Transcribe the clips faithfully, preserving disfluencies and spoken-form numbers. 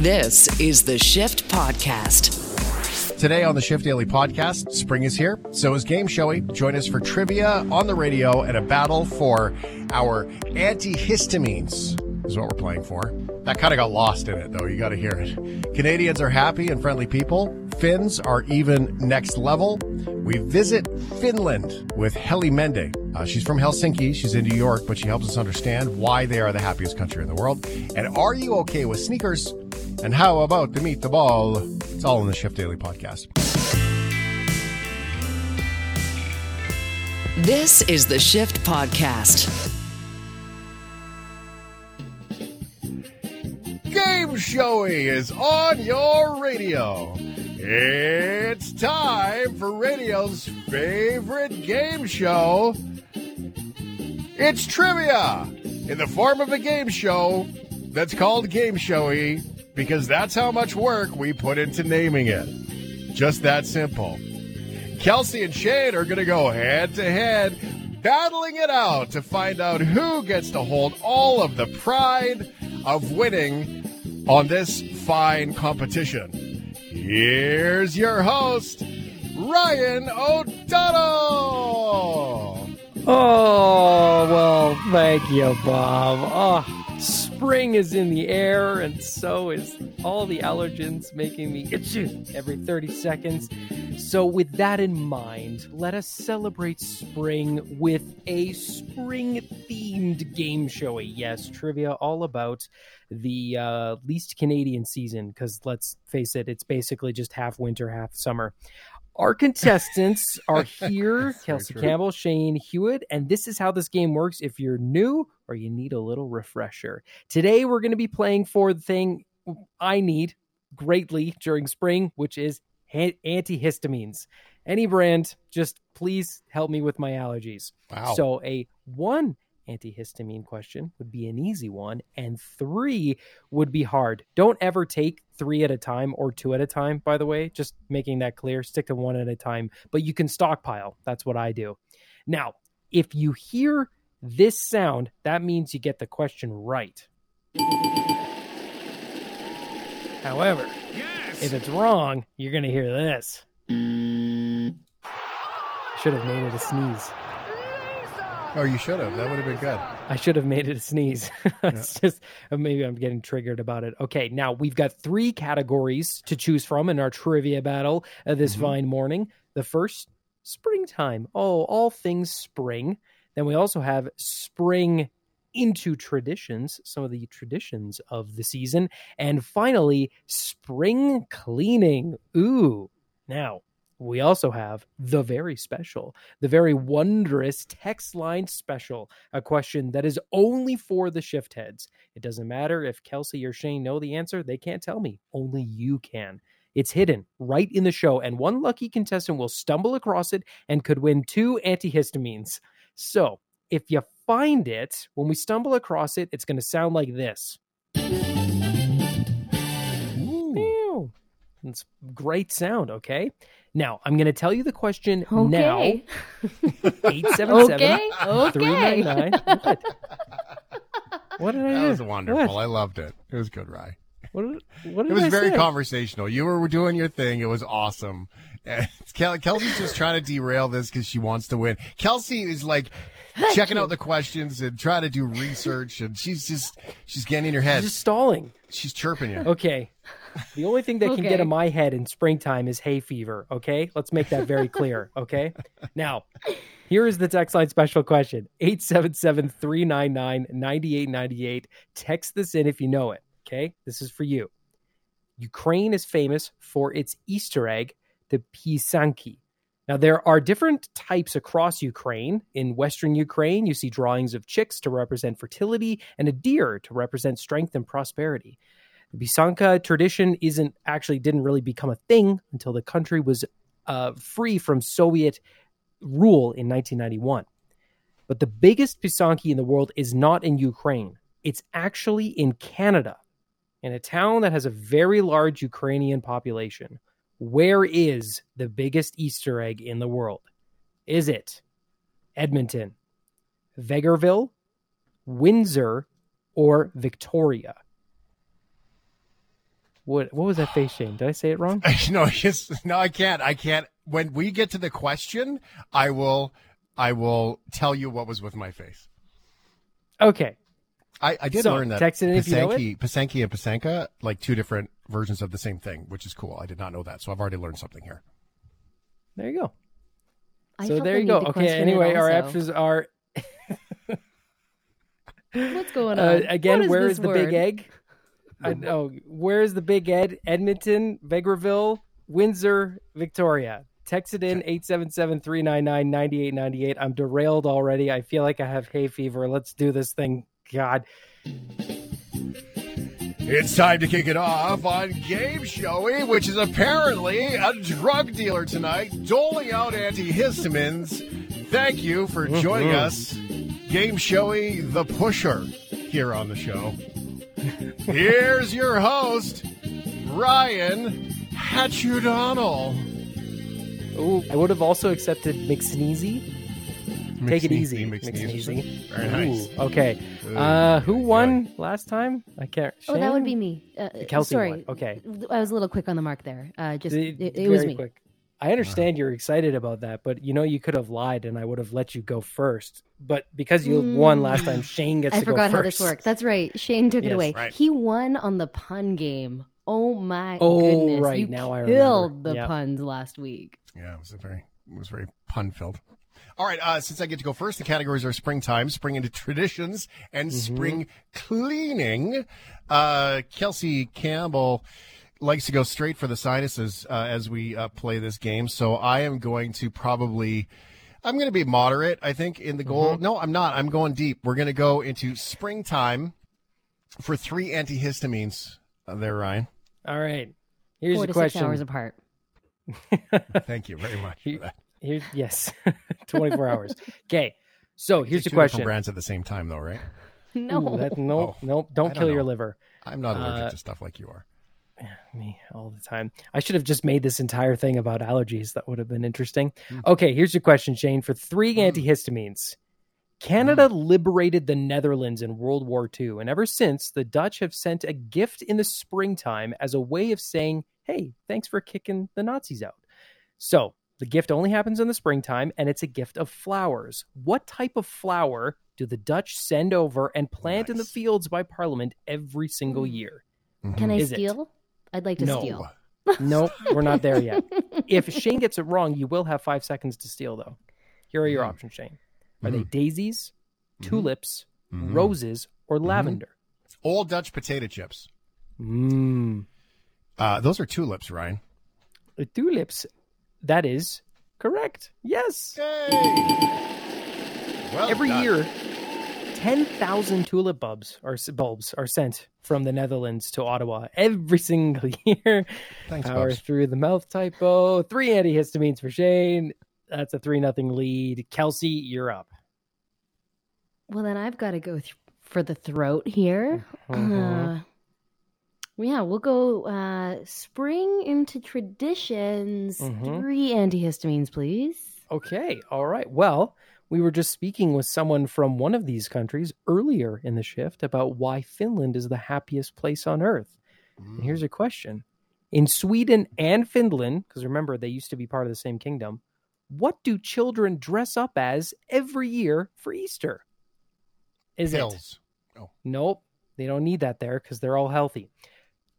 This is The Shift Podcast. Today on The Shift Daily Podcast, spring is here, so is Game Showy. Join us for trivia on the radio and a battle for our antihistamines is what we're playing for. That kind of got lost in it, though. You got to hear it. Canadians are happy and friendly people. Fins are even next level. We visit Finland with Heli Mende. Uh, she's from Helsinki. She's in New York, but she helps us understand why they are the happiest country in the world. And are you okay with sneakers? And how about to meet the ball? It's all in the Shift Daily Podcast. This is the Shift Podcast. Game Showy is on your radio. It's time for radio's favorite game show. It's trivia in the form of a game show that's called Game Showy because that's how much work we put into naming it. Just that simple. Kelsey and Shane are going to go head to head, battling it out to find out who gets to hold all of the pride of winning on this fine competition. Here's your host, Ryan O'Donnell. Oh, well, thank you, Bob. Oh, spring is in the air, and so is all the allergens making me itchy every thirty seconds. So with that in mind, let us celebrate spring with a spring-themed game showy. Yes, trivia all about the uh, least Canadian season, because let's face it, it's basically just half winter, half summer. Our contestants are here, Kelsey Campbell, Shane Hewitt, and this is how this game works if you're new or you need a little refresher. Today, we're going to be playing for the thing I need greatly during spring, which is antihistamines. Any brand, just please help me with my allergies. Wow. So a one antihistamine question would be an easy one, and three would be hard. Don't ever take three at a time or two at a time, by the way, just making that clear. Stick to one at a time, but you can stockpile. That's what I do. Now, if you hear this sound, that means you get the question right. However, yes! If it's wrong, you're going to hear this. Should have made it a sneeze. Oh, you should have. That would have been good. I should have made it a sneeze. It's yeah. just maybe I'm getting triggered about it. Okay, now we've got three categories to choose from in our trivia battle uh, this mm-hmm. fine morning. The first, springtime. Oh, all things spring. Then we also have spring into traditions, some of the traditions of the season. And finally, spring cleaning. Ooh, now. We also have the very special, the very wondrous text line special, a question that is only for the shift heads. It doesn't matter if Kelsey or Shane know the answer. They can't tell me. Only you can. It's hidden right in the show, and one lucky contestant will stumble across it and could win two antihistamines. So if you find it, when we stumble across it, it's going to sound like this. Ooh. It's great sound, okay? Now, I'm going to tell you the question okay. now. eight seven seven, three nine nine. Okay. What? What did I do? That was wonderful. What? I loved it. It was good, Rye. What did, what did it was I very say? Conversational. You were doing your thing. It was awesome. Kelsey's just trying to derail this because she wants to win. Kelsey is like Thank checking you. out the questions and trying to do research, and she's just she's getting in your head. She's just stalling. She's chirping you. Okay. The only thing that okay. can get in my head in springtime is hay fever, okay? Let's make that very clear, okay? Now, here is the text line special question. eight seven seven, three nine nine, nine eight nine eight. Text this in if you know it, okay? This is for you. Ukraine is famous for its Easter egg, the pysanky. Now, there are different types across Ukraine. In Western Ukraine, you see drawings of chicks to represent fertility and a deer to represent strength and prosperity. The pysanka tradition isn't actually didn't really become a thing until the country was uh, free from Soviet rule in nineteen ninety-one. But the biggest pysanky in the world is not in Ukraine. It's actually in Canada, in a town that has a very large Ukrainian population. Where is the biggest Easter egg in the world? Is it Edmonton, Vegreville, Windsor, or Victoria? What what was that face, Shane? Did I say it wrong? No, yes, no, I can't. I can't. When we get to the question, I will I will tell you what was with my face. Okay. I, I did so, learn that text it if pysanky, you know it. pysanky and pysanka, like two different versions of the same thing, which is cool. I did not know that, so I've already learned something here. There you go. I so there you go. Okay, anyway, our options are... What's going on? Uh, again, is where is the word? Big egg? I know. Where is the Big Ed? Edmonton, Vegreville, Windsor, Victoria. Text it in, eight seven seven, three nine nine, nine eight nine eight. I'm derailed already. I feel like I have hay fever. Let's do this thing. God. It's time to kick it off on Game Showy, which is apparently a drug dealer tonight, doling out antihistamines. Thank you for joining us. Game Showy, the pusher, here on the show. Here's your host, Ryan O'Donnell. Oh, I would have also accepted McSneezy. McSneezy. Take it easy, McSneezy. McSneezy. Very nice. Ooh, okay. Ooh, uh, who won God. last time? I can't. Shane? Oh, that would be me. Uh, Kelsey sorry. won. Okay. I was a little quick on the mark there. Uh, just it, it, it was me. Quick. I understand you're excited about that, but you know you could have lied, and I would have let you go first. But because you mm. won last time, Shane gets I to go first. I forgot how this works. That's right. Shane took yes, it away. Right. He won on the pun game. Oh my oh, goodness! Right. You now I killed the yep. puns last week. Yeah, it was a very, it was very pun filled. All right, uh, since I get to go first, the categories are springtime, spring into traditions, and mm-hmm. spring cleaning. Uh, Kelsey Campbell likes to go straight for the sinuses uh, as we uh, play this game. So I am going to probably, I'm going to be moderate, I think, in the goal. Mm-hmm. No, I'm not. I'm going deep. We're going to go into springtime for three antihistamines uh, there, Ryan. All right. Here's Four the to question. Six hours apart. Thank you very much for that. Here, yes. twenty-four hours. Okay. So here's the question. Two different brands at the same time, though, right? No. Ooh, that, no, oh, no. Don't I kill don't your liver. I'm not allergic uh, to stuff like you are. Me all the time. I should have just made this entire thing about allergies. That would have been interesting. Mm. Okay, here's your question, Shane. For three mm. antihistamines, Canada mm. liberated the Netherlands in World War Two, and ever since, the Dutch have sent a gift in the springtime as a way of saying, hey, thanks for kicking the Nazis out. So the gift only happens in the springtime, and it's a gift of flowers. What type of flower do the Dutch send over and plant nice. in the fields by Parliament every single year? Mm-hmm. Can I Is steal? It? I'd like to no. steal. Nope, we're not there yet. If Shane gets it wrong, you will have five seconds to steal, though. Here are your mm-hmm. options, Shane. Are mm-hmm. they daisies, mm-hmm. tulips, mm-hmm. roses, or mm-hmm. lavender? All Dutch potato chips. Mm. Uh, those are tulips, Ryan. The tulips. That is correct. Yes. Yay! Well Every done. year... ten thousand tulip bulbs are, bulbs are sent from the Netherlands to Ottawa every single year. Thanks, Power folks. Through the mouth typo. Three antihistamines for Shane. That's a three nothing lead. Kelsey, you're up. Well, then I've got to go th- for the throat here. Mm-hmm. Uh, yeah, we'll go uh, spring into traditions. Mm-hmm. Three antihistamines, please. Okay. All right. Well... we were just speaking with someone from one of these countries earlier in the shift about why Finland is the happiest place on earth. Mm. And here's a question. In Sweden and Finland, because remember, they used to be part of the same kingdom, what do children dress up as every year for Easter? Is Hills. it? Oh. Nope. They don't need that there because they're all healthy.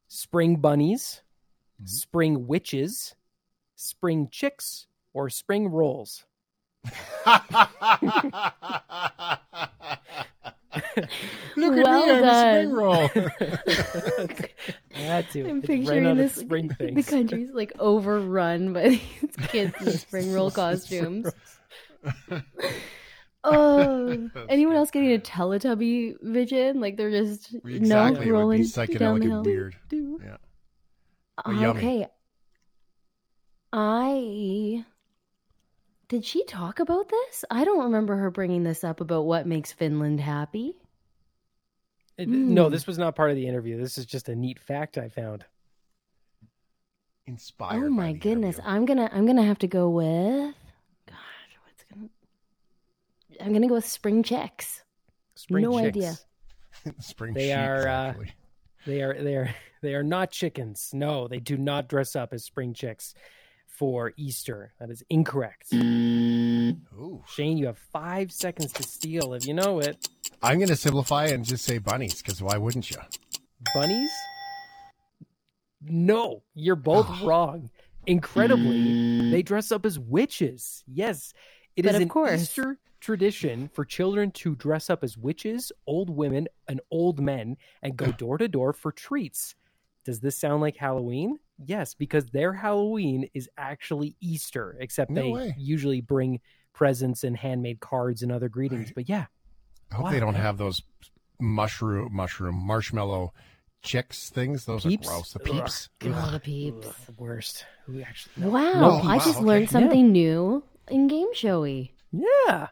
Spring bunnies, mm. spring witches, spring chicks, or spring rolls? Look at well me, I'm done. A spring roll. I too. I'm it's picturing right this spring thing. The country's like overrun by these kids in spring roll costumes. Oh, anyone else getting a Teletubby vision? Like they're just exactly no rolling psychedelic down the hill. Weird. Do, do. Yeah. Okay, I. Did she talk about this? I don't remember her bringing this up about what makes Finland happy. It, mm. No, this was not part of the interview. This is just a neat fact I found. Inspired. Oh my goodness! Interview. I'm gonna, I'm gonna have to go with. God, what's gonna? I'm gonna go with spring chicks. Spring no chicks. idea. Spring. They cheeks, are. Uh, They are they are they are not chickens. No, they do not dress up as spring chicks for Easter. That is incorrect. Ooh. Shane, you have five seconds to steal if you know it. I'm going to simplify it and just say bunnies, because why wouldn't you? Bunnies? No, you're both oh. wrong. Incredibly, they dress up as witches. Yes, it but is of an course. Easter tradition for children to dress up as witches, old women, and old men, and go door to door for treats. Does this sound like Halloween? Yes, because their Halloween is actually Easter, except no they way. usually bring presents and handmade cards and other greetings. Right. But yeah, I hope wow. they don't have those mushroom, mushroom, marshmallow. Chicks things, those peeps? are gross. The peeps, Ugh. Ugh. the peeps, Ugh. the worst. Who actually? No. Wow, no I just wow, learned okay. something yeah. new in Game Showy. Yeah,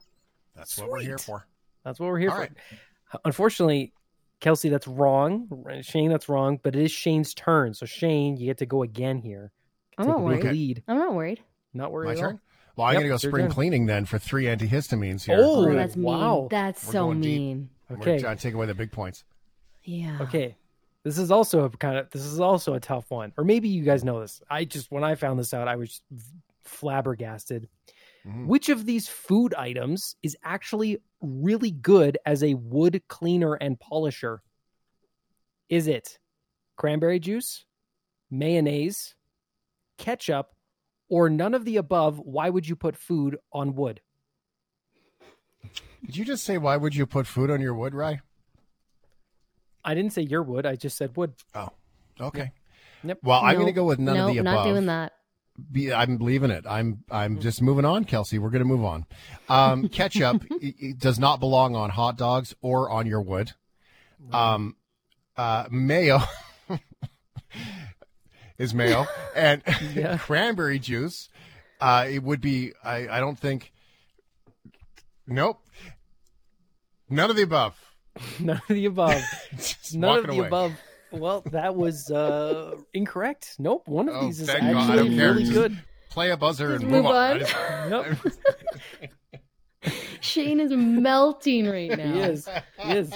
that's Sweet. what we're here for. That's what we're here All for. Right. Unfortunately, Kelsey, that's wrong. Shane, that's wrong. But it is Shane's turn, so Shane, you get to go again here. Take I'm not worried. Lead. I'm not worried. Not worried. My at turn. All. Well, I'm yep, gonna go spring turn. cleaning then for three antihistamines here. Oh, gonna, that's mean. Wow. That's we're so mean. Deep. Okay, I'm taking away the big points. Yeah. Okay. This is also a kind of this is also a tough one, or maybe you guys know this. I just when I found this out, I was flabbergasted. Mm. Which of these food items is actually really good as a wood cleaner and polisher? Is it cranberry juice, mayonnaise, ketchup, or none of the above? Why would you put food on wood? Did you just say why would you put food on your wood, Rye? I didn't say your wood. I just said wood. Oh, okay. Yep. Well, nope. I'm going to go with none nope, of the above. Not doing that. Be, I'm leaving it. I'm I'm just moving on, Kelsey. We're going to move on. Um, ketchup it, it does not belong on hot dogs or on your wood. Um, uh, mayo is mayo, and yeah. cranberry juice. Uh, it would be. I, I don't think. Nope. None of the above. None of the above. None of the away. above. Well, that was uh, incorrect. Nope. One of oh, these is actually God, I don't care. really Just good. Play a buzzer Just and move, move on. on. Just... Nope. Shane is melting right now. He is. He is.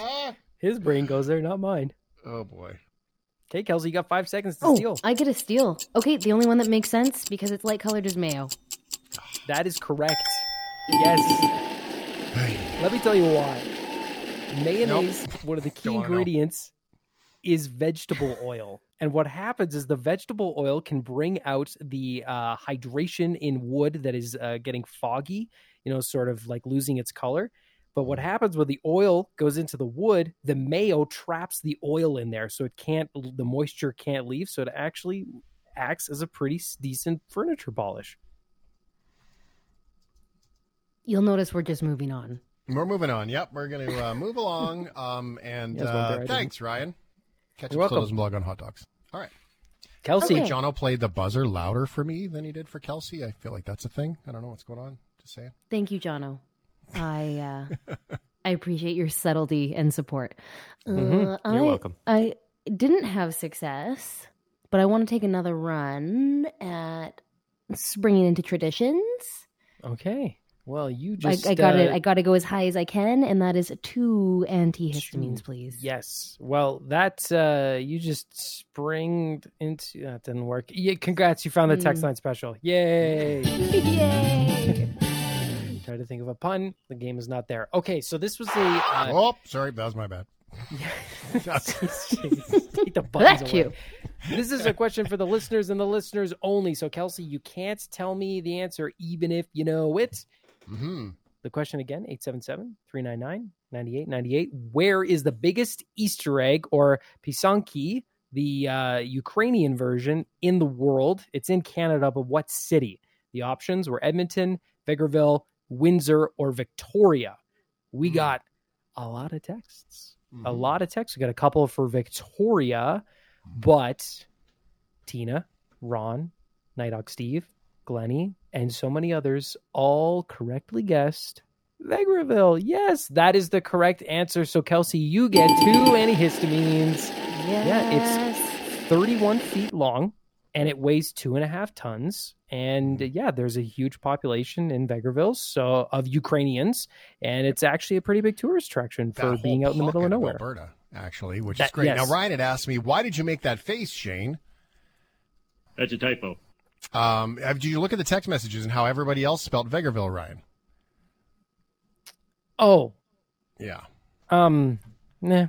His brain goes there, not mine. Oh, boy. Okay, Kelsey, you got five seconds to oh, steal. I get a steal. Okay, the only one that makes sense because it's light colored is mayo. That is correct. Yes. Let me tell you why. Mayonnaise, nope. one of the key ingredients, is vegetable oil. And what happens is the vegetable oil can bring out the uh, hydration in wood that is uh, getting foggy, you know, sort of like losing its color. But what happens when the oil goes into the wood, the mayo traps the oil in there. So it can't, the moisture can't leave. So it actually acts as a pretty decent furniture polish. You'll notice we're just moving on. We're moving on. Yep, we're going to uh, move along. Um, and uh, right thanks, in. Ryan. Ketchup, clothes, and blog on hot dogs. All right, Kelsey. Okay. Jono played the buzzer louder for me than he did for Kelsey. I feel like that's a thing. I don't know what's going on. Just saying. Thank you, Jono. I uh, I appreciate your subtlety and support. Uh, mm-hmm. You're I, welcome. I didn't have success, but I want to take another run at springing into traditions. Okay. Well, you just... I, I got uh, it. I got to go as high as I can, and that is two antihistamines, two. please. Yes. Well, that uh, you just springed into... That didn't work. Yeah, congrats. You found the text mm. line special. Yay. Yay. Try to think of a pun. The game is not there. Okay, so this was the... Uh... Oh, sorry. That was my bad. Take the buttons That's away. You. This is a question for the listeners and the listeners only. So, Kelsey, you can't tell me the answer even if you know it. Mm-hmm. The question again, eight seven seven, three nine nine, nine eight nine eight. Where is the biggest Easter egg or pysanky, the uh, Ukrainian version, in the world? It's in Canada, but what city? The options were Edmonton, Vegreville, Windsor, or Victoria. We mm-hmm. got a lot of texts. Mm-hmm. A lot of texts. We got a couple for Victoria, mm-hmm. but Tina, Ron, Night Dog Steve, Glennie, and so many others all correctly guessed Vegreville. Yes, that is the correct answer. So, Kelsey, you get two antihistamines. Yes. Yeah, it's thirty-one feet long, and it weighs two and a half tons. And, yeah, there's a huge population in Vegreville so, of Ukrainians, and it's actually a pretty big tourist attraction for being out in the middle of nowhere. Alberta actually, which that, is great. Yes. Now, Ryan had asked me, why did you make that face, Shane? That's a typo. Um, did you look at the text messages and how everybody else spelled Vegreville, Ryan? Oh. Yeah. Um, nah.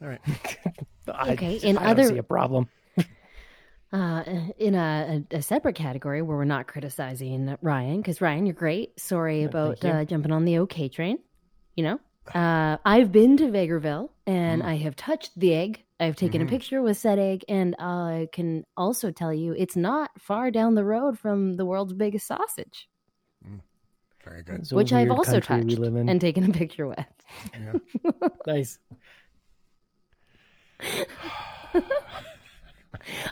All right. I, okay. In I other, don't see a problem. uh, in a, a separate category where we're not criticizing Ryan, because Ryan, you're great. Sorry about uh, jumping on the okay train. You know, uh, I've been to Vegreville and mm. I have touched the egg. I've taken mm. a picture with said egg, and I can also tell you it's not far down the road from the world's biggest sausage. Mm. Very good. It's which I've also touched and taken a picture with. Yeah. Nice.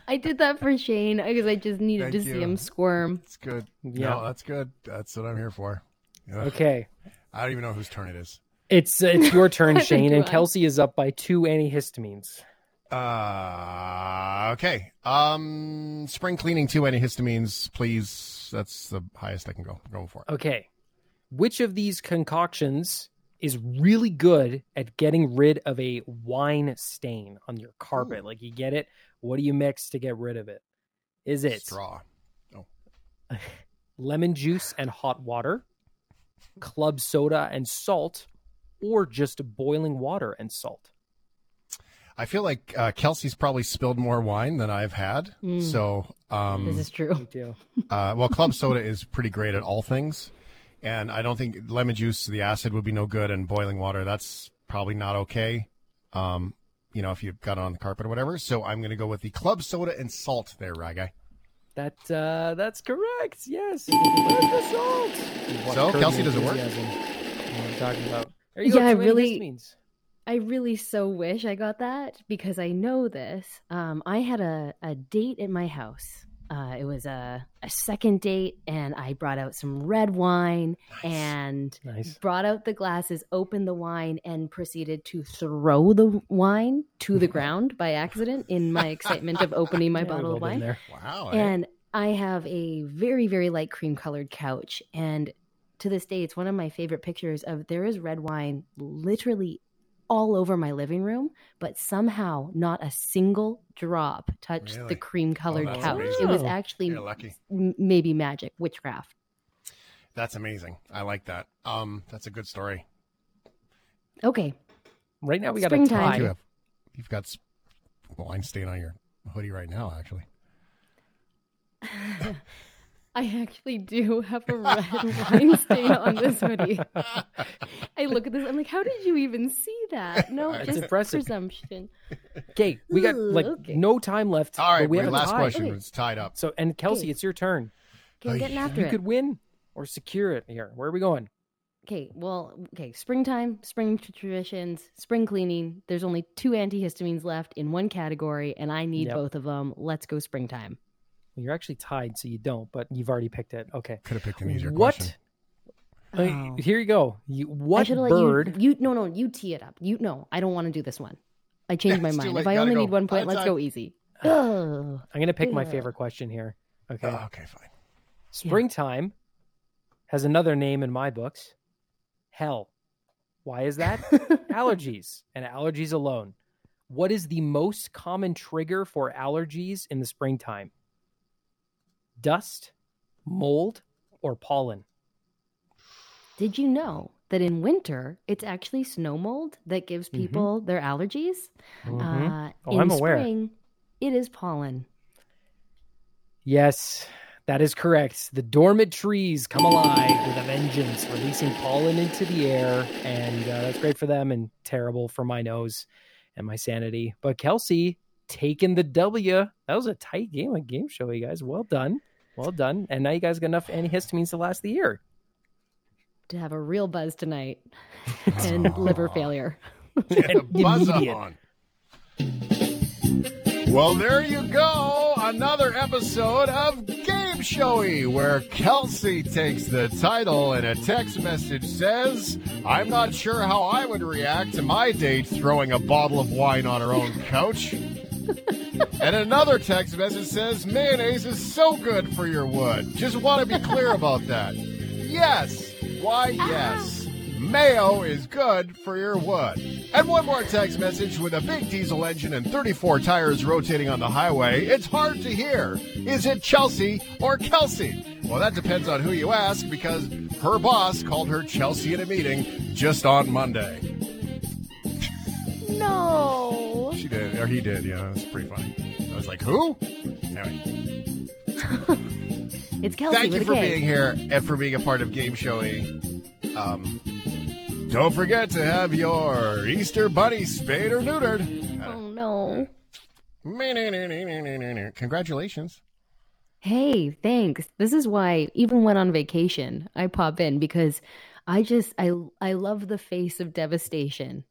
I did that for Shane because I just needed Thank to you. see him squirm. It's good. Yeah, no, that's good. That's what I'm here for. Yeah. Okay. I don't even know whose turn it is. It's it's your turn, Shane, and Kelsey is up by two antihistamines. Uh, okay. Um, spring cleaning, two antihistamines, please. That's the highest I can go. I'm going for it. Okay. Which of these concoctions is really good at getting rid of a wine stain on your carpet? Ooh. Like, you get it? What do you mix to get rid of it? Is it straw? No. Lemon juice and hot water, club soda and salt, or just boiling water and salt? I feel like uh, Kelsey's probably spilled more wine than I've had. Mm. So um, this is true. uh, well, club soda is pretty great at all things. And I don't think lemon juice, the acid would be no good. And boiling water, that's probably not okay. Um, you know, if you've got it on the carpet or whatever. So I'm going to go with the club soda and salt there, Ragai. That, uh, that's correct. Yes. The salt. So Kelsey, does it work? What I'm talking about. There you go. Yeah, I really... means. I really so wish I got that because I know this. Um, I had a, a date at my house. Uh, it was a, a second date, and I brought out some red wine nice. and nice. brought out the glasses, opened the wine, and proceeded to throw the wine to the ground by accident in my excitement of opening my yeah, bottle of wine. Wow! And I have a very, very light cream-colored couch, and to this day, it's one of my favorite pictures of there is red wine literally all over my living room, but somehow not a single drop touched really? the cream-colored oh, couch. Amazing. It was actually m- maybe magic, witchcraft. That's amazing. I like that. Um, that's a good story. Okay. Right now we got Springtime. a tie. You have, you've got wine stain on your hoodie right now, actually. I actually do have a red wine stain on this hoodie. I look at this. I'm like, how did you even see that? No, it's just impressive. Presumption. Okay, we got like okay. no time left. All right, we have a last tie. question. Okay. It's tied up. So, and Kelsey, okay. it's your turn. Okay, I'm getting after you it. You could win or secure it here. Where are we going? Okay, well, okay, springtime, spring traditions, spring cleaning. There's only two antihistamines left in one category, and I need yep. both of them. Let's go springtime. You're actually tied, so you don't, but you've already picked it. Okay. Could have picked an easier what? question. What? Oh. Uh, here you go. You, what bird? You, you, no, no, you tee it up. You No, I don't want to do this one. I changed my mind. If I only go. need one point, let's go easy. Uh, I'm going to pick yeah. my favorite question here. Okay. Uh, okay, fine. Springtime yeah. has another name in my books. Hell. Why is that? Allergies, and allergies alone. What is the most common trigger for allergies in the springtime? Dust, mold, or pollen? Did you know that in winter, it's actually snow mold that gives people mm-hmm. their allergies? Mm-hmm. Uh, oh, in I'm aware. spring, it is pollen. Yes, that is correct. The dormant trees come alive with a vengeance, releasing pollen into the air. And uh, that's great for them and terrible for my nose and my sanity. But Kelsey, taking the W. That was a tight game on Game Show, you guys. Well done. Well done. And now you guys got enough antihistamines to last the year. To have a real buzz tonight. And oh. liver failure. Get the buzz up on. Well, there you go. Another episode of Game Showy, where Kelsey takes the title and a text message says, I'm not sure how I would react to my date throwing a bottle of wine on her own couch. And another text message says, mayonnaise is so good for your wood. Just want to be clear about that. Yes. Why, yes. Mayo is good for your wood. And one more text message. With a big diesel engine and thirty-four tires rotating on the highway, it's hard to hear. Is it Chelsea or Kelsey? Well, that depends on who you ask, because her boss called her Chelsea in a meeting just on Monday. No. She did, or he did, yeah. It's pretty funny. I was like, who? Anyway. It's Kelsey. Thank you for being here and for being a part of Game Showy. Um, don't forget to have your Easter bunny spayed or neutered. Oh, no. Congratulations. Hey, thanks. This is why even when on vacation, I pop in, because I just, I I love the face of devastation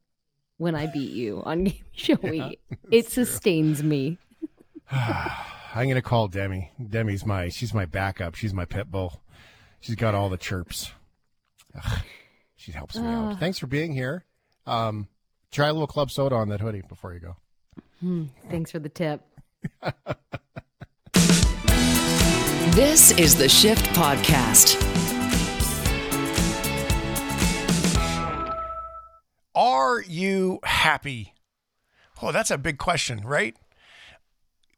when I beat you on Game Showy. Yeah, it true. Sustains me. I'm going to call Demi. Demi's my, she's my backup. She's my pit bull. She's got all the chirps. Ugh, she helps me uh, out. Thanks for being here. Um, try a little club soda on that hoodie before you go. Thanks for the tip. This is The Shift Podcast. Are you happy? Oh, that's a big question, right?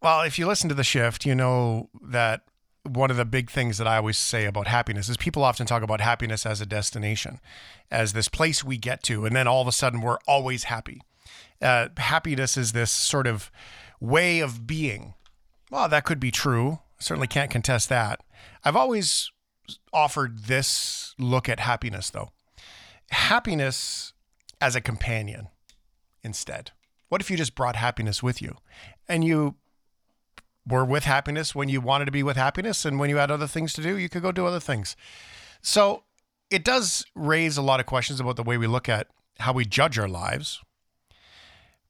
Well, if you listen to The Shift, you know that one of the big things that I always say about happiness is people often talk about happiness as a destination, as this place we get to, and then all of a sudden we're always happy. Uh, happiness is this sort of way of being. Well, that could be true. Certainly can't contest that. I've always offered this look at happiness, though. Happiness as a companion instead. What if you just brought happiness with you and you were with happiness when you wanted to be with happiness, and when you had other things to do, you could go do other things. So it does raise a lot of questions about the way we look at how we judge our lives.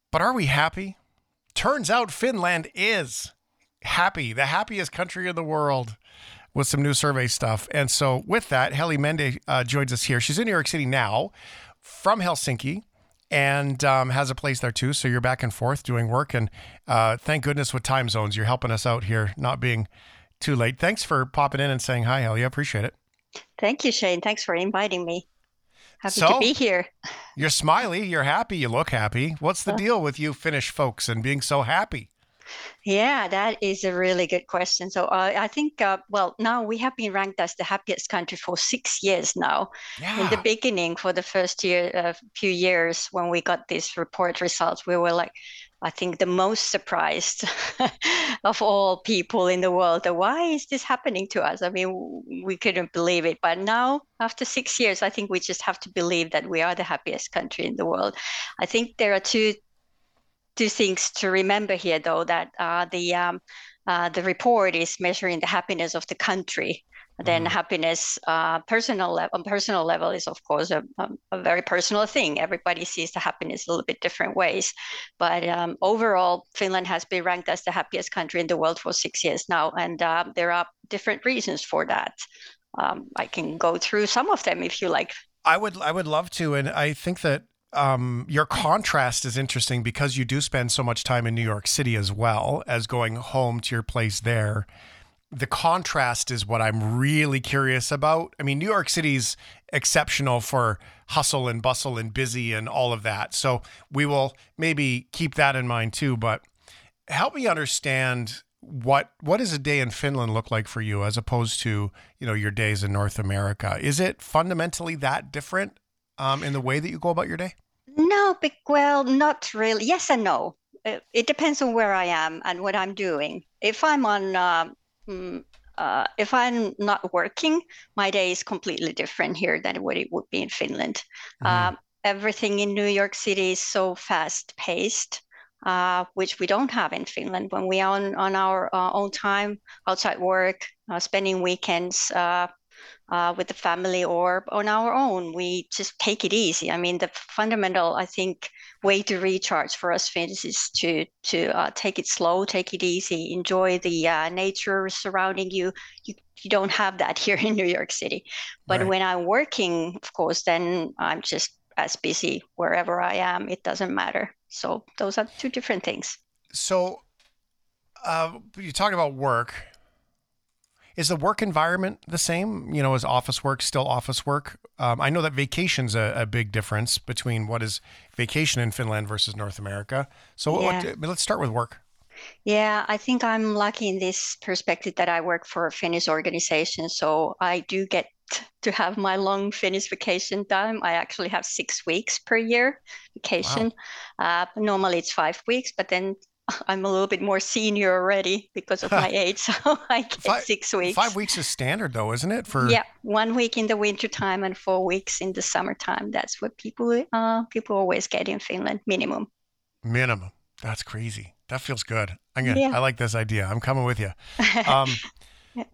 But are we happy? Turns out Finland is happy, the happiest country in the world, with some new survey stuff. And so with that, Heli Mende uh, joins us here. She's in New York City now from Helsinki. And um, has a place there too, so you're back and forth doing work. And uh, thank goodness with time zones, you're helping us out here, not being too late. Thanks for popping in and saying hi, Heli. I appreciate it. Thank you, Shane. Thanks for inviting me. Happy so, to be here. You're smiley. You're happy. You look happy. What's the deal with you Finnish folks and being so happy? Yeah, that is a really good question. So uh, I think, uh, well, now we have been ranked as the happiest country for six years now. Yeah. In the beginning, for the first year, uh, few years when we got this report results, we were like, I think the most surprised of all people in the world. Why is this happening to us? I mean, we couldn't believe it. But now, after six years, I think we just have to believe that we are the happiest country in the world. I think there are two Two things to remember here, though, that uh, the um, uh, the report is measuring the happiness of the country. Mm-hmm. Then happiness uh, personal le- on personal level is, of course, a, a very personal thing. Everybody sees the happiness a little bit different ways. But um, overall, Finland has been ranked as the happiest country in the world for six years now. And uh, there are different reasons for that. Um, I can go through some of them if you like. I would, I would love to. And I think that Um, your contrast is interesting because you do spend so much time in New York City as well as going home to your place there. The contrast is what I'm really curious about. I mean, New York City's exceptional for hustle and bustle and busy and all of that. So we will maybe keep that in mind too, but help me understand what, what does a day in Finland look like for you as opposed to, you know, your days in North America? Is it fundamentally that different? Um, in the way that you go about your day? No, but, well, not really. Yes and no. It, it depends on where I am and what I'm doing. If I'm on, uh, mm, uh, if I'm not working, my day is completely different here than what it would be in Finland. Mm-hmm. Uh, everything in New York City is so fast-paced, uh, which we don't have in Finland. When we are on, on our uh, own time, outside work, uh, spending weekends, uh, Uh, with the family or on our own, we just take it easy. I mean, the fundamental, I think, way to recharge for us Finns is to to uh, take it slow, take it easy, enjoy the uh, nature surrounding you. you. You don't have that here in New York City. But right. When I'm working, of course, then I'm just as busy wherever I am. It doesn't matter. So those are two different things. So uh, you talk about work. Is the work environment the same? You know, is office work still office work? Um, I know that vacation's a, a big difference between what is vacation in Finland versus North America. So yeah. what, let's start with work. Yeah, I think I'm lucky in this perspective that I work for a Finnish organization. So I do get to have my long Finnish vacation time. I actually have six weeks per year vacation. Wow. Uh, normally it's five weeks, but then I'm a little bit more senior already because of my age, so I get five, six weeks. Five weeks is standard, though, isn't it? For yeah, one week in the wintertime and four weeks in the summertime. That's what people uh, people always get in Finland, minimum. Minimum. That's crazy. That feels good. I'm gonna. Yeah. I like this idea. I'm coming with you. Um,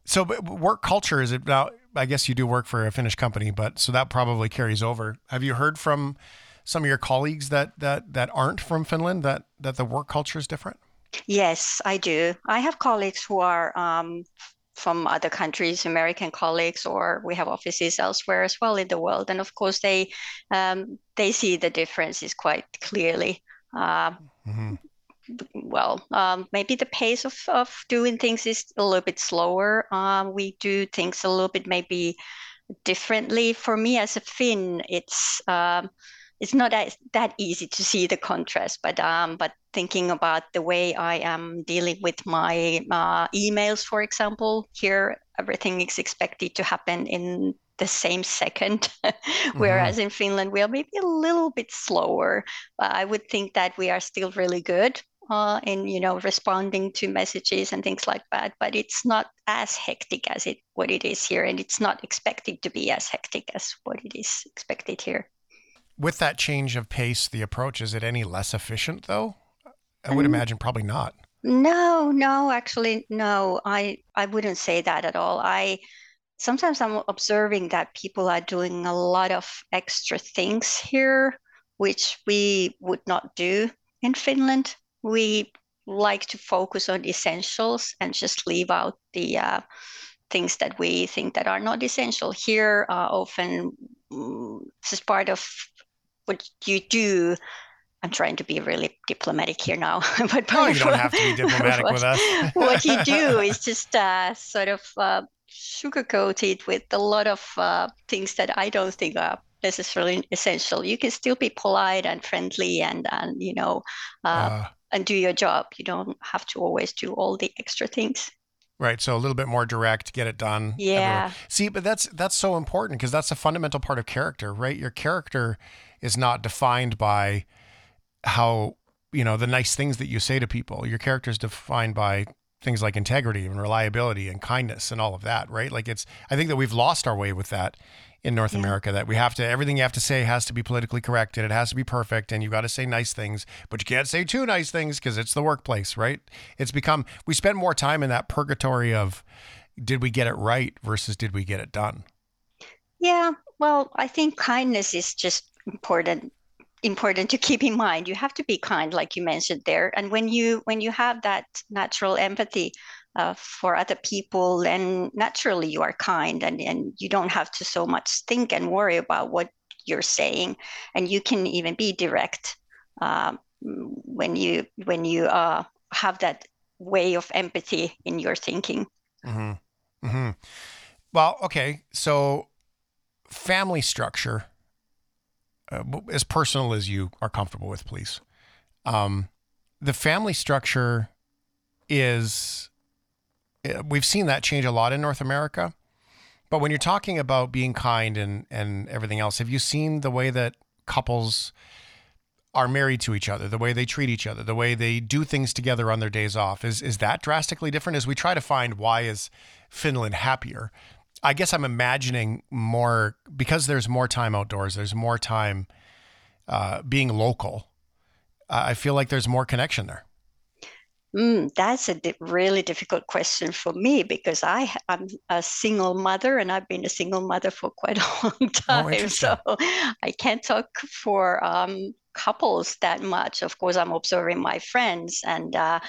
so, work culture is it now? I guess you do work for a Finnish company, but so that probably carries over. Have you heard from some of your colleagues that that that aren't from Finland that that the work culture is different? Yes, I do. I have colleagues who are um, from other countries, American colleagues, or we have offices elsewhere as well in the world, and of course they um, they see the differences quite clearly. Uh, mm-hmm. Well, um, maybe the pace of, of doing things is a little bit slower. Um, we do things a little bit maybe differently. For me as a Finn, it's. Um, It's not that easy to see the contrast, but um, but thinking about the way I am dealing with my uh, emails, for example, here everything is expected to happen in the same second, whereas mm-hmm. in Finland we are maybe a little bit slower. But I would think that we are still really good uh, in you know responding to messages and things like that. But it's not as hectic as it what it is here, and it's not expected to be as hectic as what it is expected here. With that change of pace, the approach, is it any less efficient though? I would um, imagine probably not. No, no, actually, no. I, I wouldn't say that at all. I sometimes I'm observing that people are doing a lot of extra things here, which we would not do in Finland. We like to focus on essentials and just leave out the uh, things that we think that are not essential. Here, uh, often mm, this is part of what you do. I'm trying to be really diplomatic here now. But no, you don't what, have to be diplomatic what, with us. What you do is just uh, sort of uh, sugarcoat it with a lot of uh, things that I don't think are necessarily essential. You can still be polite and friendly and, and you know, uh, uh, and do your job. You don't have to always do all the extra things. Right. So a little bit more direct, get it done. Yeah. Everywhere. See, but that's that's so important because that's a fundamental part of character, right? Your character is not defined by how, you know, the nice things that you say to people. Your character is defined by things like integrity and reliability and kindness and all of that, right? Like it's, I think that we've lost our way with that in North yeah. America, that we have to, everything you have to say has to be politically correct and it has to be perfect and you got to say nice things, but you can't say too nice things because it's the workplace, right? It's become, we spend more time in that purgatory of, did we get it right versus did we get it done? Yeah, well, I think kindness is just important. important to keep in mind. You have to be kind, like you mentioned there. And when you when you have that natural empathy uh, for other people, then naturally you are kind and, and you don't have to so much think and worry about what you're saying. And you can even be direct um, when you when you uh, have that way of empathy in your thinking. Mm-hmm. Mm-hmm. Well, okay. So family structure. Uh, as personal as you are comfortable with, please. Um, the family structure is, we've seen that change a lot in North America, but when you're talking about being kind and, and everything else, have you seen the way that couples are married to each other, the way they treat each other, the way they do things together on their days off? Is, is that drastically different as we try to find why is Finland happier? I guess I'm imagining more because there's more time outdoors. There's more time uh, being local. Uh, I feel like there's more connection there. Mm, that's a di- really difficult question for me because I I'm a single mother and I've been a single mother for quite a long time. Oh, so I can't talk for um, couples that much. Of course, I'm observing my friends and. Uh,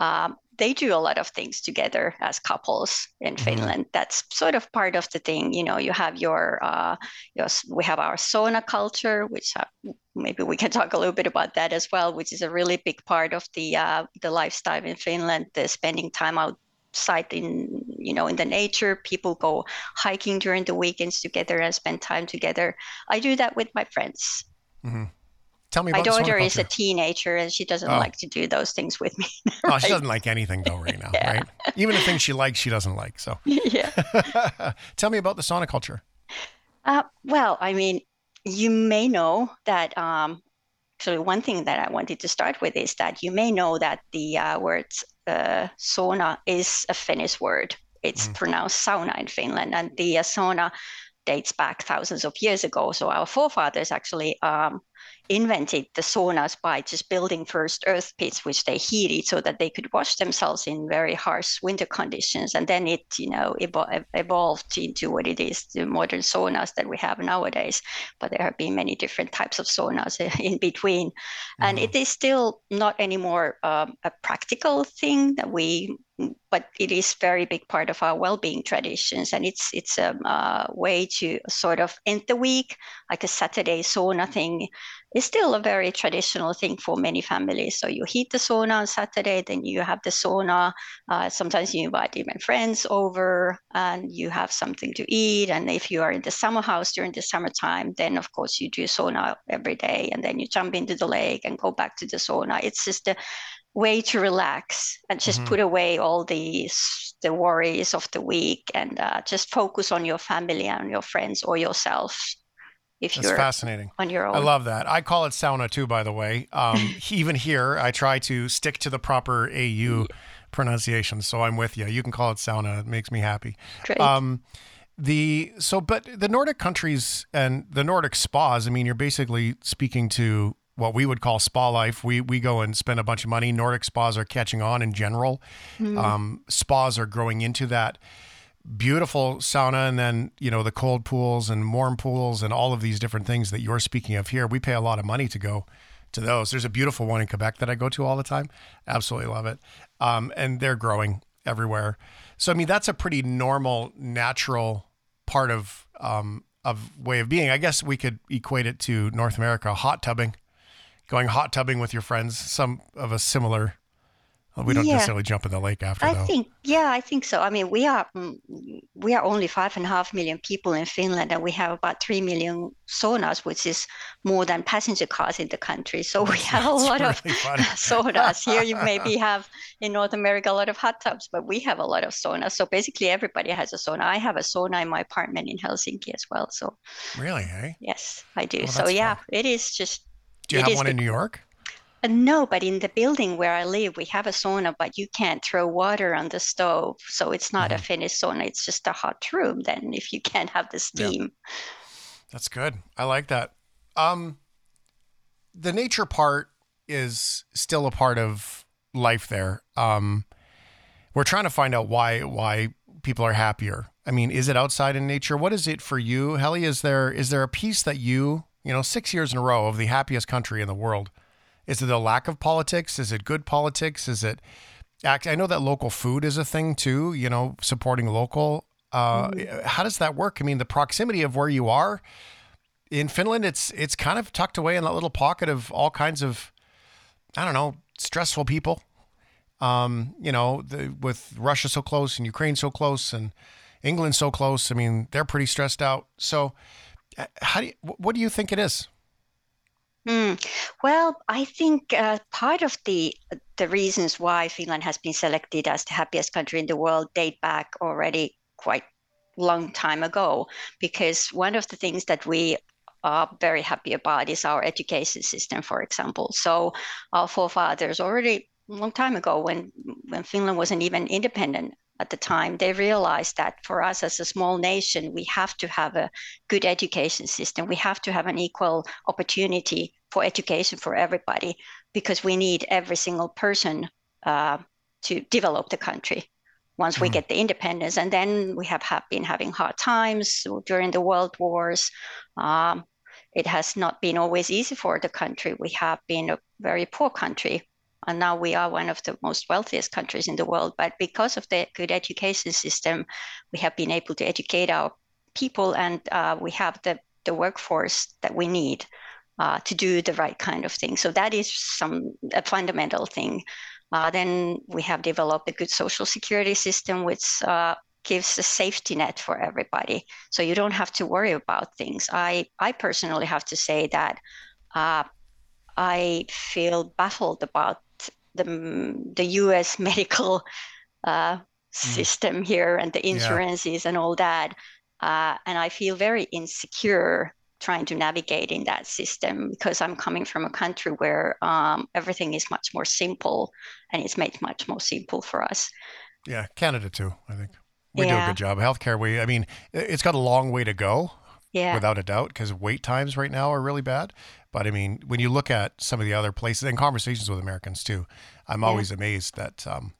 um, They do a lot of things together as couples in mm-hmm. Finland. That's sort of part of the thing. You know, you have your, uh, your, we have our sauna culture, which uh, maybe we can talk a little bit about that as well, which is a really big part of the uh, the lifestyle in Finland, the spending time outside in you know, in the nature. People go hiking during the weekends together and spend time together. I do that with my friends. Mm-hmm. Tell me about my daughter is a teenager and she doesn't oh. like to do those things with me. Right? Oh, she doesn't like anything though right now, yeah. right? Even the things she likes, she doesn't like. So, yeah. Tell me about the sauna culture. Uh, well, I mean, you may know that. Um, actually, one thing that I wanted to start with is that you may know that the uh, word uh, sauna is a Finnish word. It's mm-hmm. pronounced sauna in Finland, and the uh, sauna dates back thousands of years ago. So our forefathers actually um, invented the saunas by just building first earth pits, which they heated so that they could wash themselves in very harsh winter conditions. And then it, you know, evo- evolved into what it is, the modern saunas that we have nowadays. But there have been many different types of saunas in between. Mm-hmm. And it is still not anymore um, a practical thing that we, but it is very big part of our well-being traditions. And it's it's a, a way to sort of end the week, like a Saturday sauna thing. It's still a very traditional thing for many families. So you heat the sauna on Saturday, then you have the sauna. Uh, sometimes you invite even friends over and you have something to eat. And if you are in the summer house during the summertime, then of course you do sauna every day. And then you jump into the lake and go back to the sauna. It's just a way to relax and just mm-hmm. put away all these the worries of the week and uh, just focus on your family and your friends or yourself. If That's you're fascinating. On your own. I love that. I call it sauna too, by the way. Um, even here, I try to stick to the proper A U pronunciation. So I'm with you. You can call it sauna. It makes me happy. Great. Um, the so, but the Nordic countries and the Nordic spas. I mean, you're basically speaking to what we would call spa life. We we go and spend a bunch of money. Nordic spas are catching on in general. Mm. Um, spas are growing into that. Beautiful sauna, and then, you know, the cold pools and warm pools and all of these different things that you're speaking of here. We pay a lot of money to go to those. There's a beautiful one in Quebec that I go to all the time. Absolutely love it. Um, and they're growing everywhere. So, I mean, that's a pretty normal, natural part of, um, of way of being. I guess we could equate it to North America, hot tubbing, going hot tubbing with your friends, some of a similar. We don't yeah. necessarily jump in the lake after, I though. think, yeah, I think so. I mean, we are we are only five and a half million people in Finland, and we have about three million saunas, which is more than passenger cars in the country. So we have That's a lot really of funny. saunas. Here you maybe have in North America a lot of hot tubs, but we have a lot of saunas. So basically everybody has a sauna. I have a sauna in my apartment in Helsinki as well. So Really, eh? Yes, I do. Well, so yeah, fun. It is just... Do you have one in New York? No, but in the building where I live, we have a sauna, but you can't throw water on the stove. So it's not mm-hmm. a finished sauna. It's just a hot room then if you can't have the steam. Yeah. That's good. I like that. Um, the nature part is still a part of life there. Um, we're trying to find out why why people are happier. I mean, is it outside in nature? What is it for you, Heli? Is there is there a piece that you, you know, six years in a row of the happiest country in the world? Is it the lack of politics? Is it good politics? Is it, I know that local food is a thing too, you know, supporting local. Uh, mm-hmm. How does that work? I mean, the proximity of where you are in Finland, it's, it's kind of tucked away in that little pocket of all kinds of, I don't know, stressful people, um, you know, the, with Russia so close and Ukraine so close and England so close. I mean, they're pretty stressed out. So how do you, what do you think it is? Mm. Well, I think uh, part of the the reasons why Finland has been selected as the happiest country in the world date back already quite long time ago, because one of the things that we are very happy about is our education system, for example. So our forefathers already a long time ago, when when Finland wasn't even independent at the time, they realized that for us as a small nation, we have to have a good education system. We have to have an equal opportunity for education for everybody, because we need every single person uh, to develop the country once mm-hmm. we get the independence. And then we have, have been having hard times during the world wars. Um, it has not been always easy for the country. We have been a very poor country. And now we are one of the most wealthiest countries in the world. But because of the good education system, we have been able to educate our people, and uh, we have the, the workforce that we need uh, to do the right kind of thing. So that is some a fundamental thing. Uh, then we have developed a good social security system, which uh, gives a safety net for everybody. So you don't have to worry about things. I, I personally have to say that uh, I feel baffled about the the U S medical uh, system mm. here and the insurances yeah. and all that. Uh, and I feel very insecure trying to navigate in that system, because I'm coming from a country where um, everything is much more simple, and it's made much more simple for us. Yeah, Canada too, I think. We yeah. do a good job. Healthcare, we, I mean, it's got a long way to go, yeah. without a doubt, because wait times right now are really bad. But I mean, when you look at some of the other places, and conversations with Americans too, I'm always yeah. amazed that, um,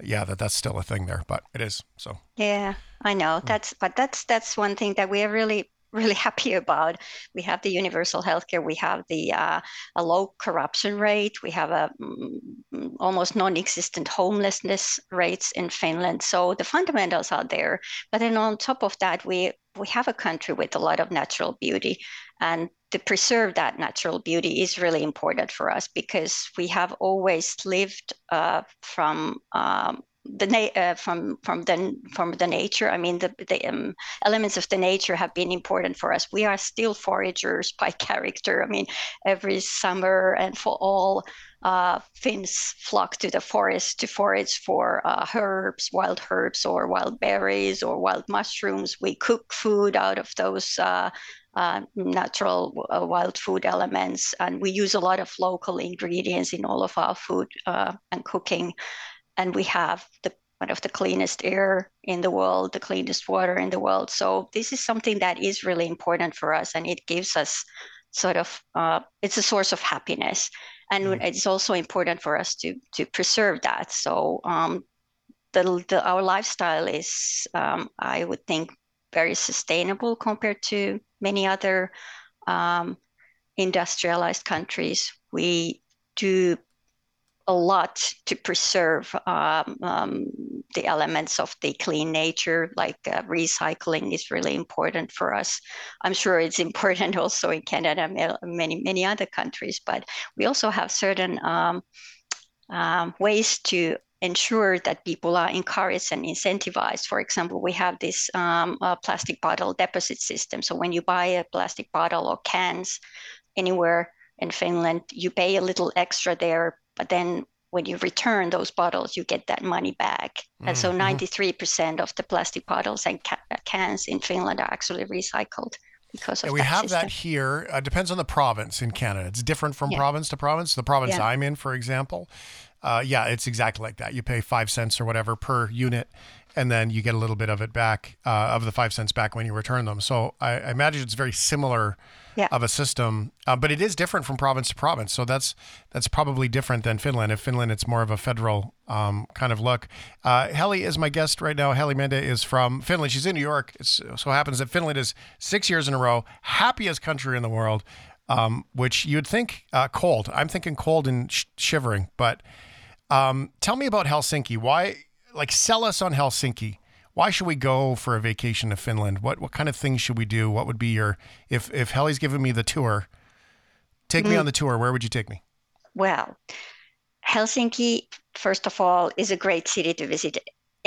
yeah, that that's still a thing there, but it is, so. Yeah, I know. That's, but that's, that's one thing that we are really, really happy about. We have the universal healthcare. We have the uh, a low corruption rate. We have a um, almost non-existent homelessness rates in Finland. So the fundamentals are there. But then on top of that, we we have a country with a lot of natural beauty, and to preserve that natural beauty is really important for us, because we have always lived uh, from. Um, The na- uh, from from the from the nature. I mean, the the um, elements of the nature have been important for us. We are still foragers by character. I mean, every summer and for all, uh, Finns flock to the forest to forage for uh, herbs, wild herbs, or wild berries, or wild mushrooms. We cook food out of those uh, uh, natural uh, wild food elements, and we use a lot of local ingredients in all of our food uh, and cooking. And we have the one of the cleanest air in the world, the cleanest water in the world. So this is something that is really important for us, and it gives us sort of uh, it's a source of happiness, and mm-hmm. it's also important for us to to preserve that. So um, the, the our lifestyle is, um, I would think, very sustainable compared to many other um, industrialized countries. We do a lot to preserve um, um, the elements of the clean nature, like uh, recycling is really important for us. I'm sure it's important also in Canada and many, many other countries, but we also have certain um, um, ways to ensure that people are encouraged and incentivized. For example, we have this um, uh, plastic bottle deposit system. So when you buy a plastic bottle or cans anywhere in Finland, you pay a little extra there. But then when you return those bottles, you get that money back. Mm-hmm. And so ninety-three percent of the plastic bottles and ca- cans in Finland are actually recycled because of yeah, we that have system. That here. It uh, depends on the province in Canada. It's different from yeah. province to province. The province yeah. I'm in, for example, uh, yeah, it's exactly like that. You pay five cents or whatever per unit, and then you get a little bit of it back, uh, of the five cents back when you return them. So I, I imagine it's very similar yeah. of a system, uh, but it is different from province to province. So that's that's probably different than Finland. In Finland, it's more of a federal um, kind of look. Uh, Heli is my guest right now. Heli Mende is from Finland. She's in New York. It so happens that Finland is six years in a row, happiest country in the world, um, which you'd think uh, cold. I'm thinking cold and sh- shivering, but um, tell me about Helsinki. Why... Like, sell us on Helsinki. Why should we go for a vacation to Finland? What what kind of things should we do? What would be your, if if Heli's giving me the tour, take mm. me on the tour, where would you take me? Well, Helsinki, first of all, is a great city to visit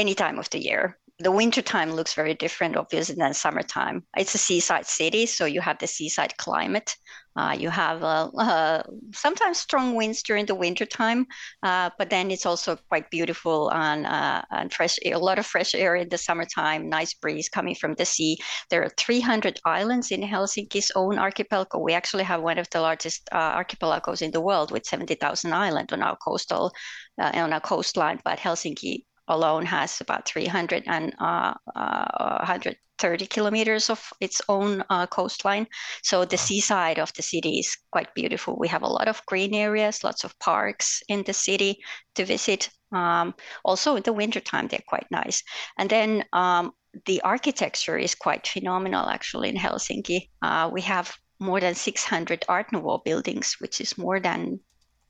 any time of the year. The wintertime looks very different, obviously, than summertime. It's a seaside city, so you have the seaside climate. Uh, you have uh, uh, sometimes strong winds during the wintertime, uh, but then it's also quite beautiful and, uh, and fresh, a lot of fresh air in the summertime, nice breeze coming from the sea. There are three hundred islands in Helsinki's own archipelago. We actually have one of the largest uh, archipelagos in the world, with seventy thousand islands on our coastal uh, on our coastline, but Helsinki alone has about three hundred and uh, uh, one hundred thirty kilometers of its own uh, coastline. So the seaside of the city is quite beautiful. We have a lot of green areas, lots of parks in the city to visit. Um, also in the wintertime, they're quite nice. And then um, the architecture is quite phenomenal, actually, in Helsinki. Uh, we have more than six hundred Art Nouveau buildings, which is more than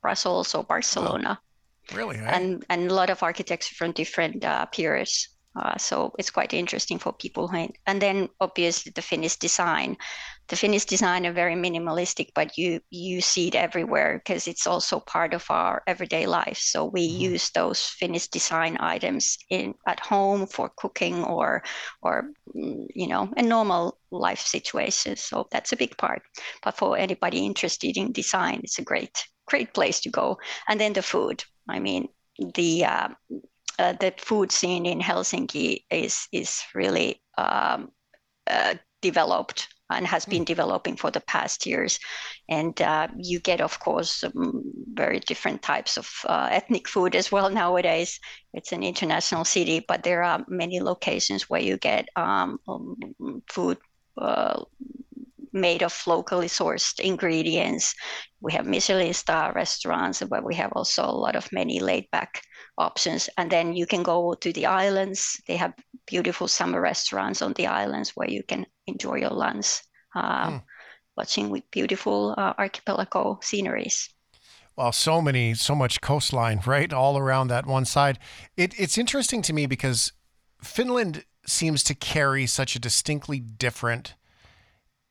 Brussels or Barcelona. Oh. Really, eh? and and a lot of architecture from different uh, periods Uh, so it's quite interesting for people. Who, and then obviously the Finnish design. The Finnish design are very minimalistic, but you you see it everywhere because it's also part of our everyday life. So we mm-hmm. use those Finnish design items in at home for cooking or or you know a normal life situation. So that's a big part. But for anybody interested in design, it's a great great place to go. And then the food. I mean the. Uh, Uh, the food scene in Helsinki is is really um, uh, developed and has been developing for the past years. And uh, you get, of course, um, very different types of uh, ethnic food as well nowadays. It's an international city, but there are many locations where you get um, food uh, made of locally sourced ingredients. We have Michelin star restaurants, but we have also a lot of many laid back options. And then you can go to the islands. They have beautiful summer restaurants on the islands where you can enjoy your lunch, uh, mm. watching with beautiful uh, archipelago sceneries. Well, so many, so much coastline, right? All around that one side. It, it's interesting to me because Finland seems to carry such a distinctly different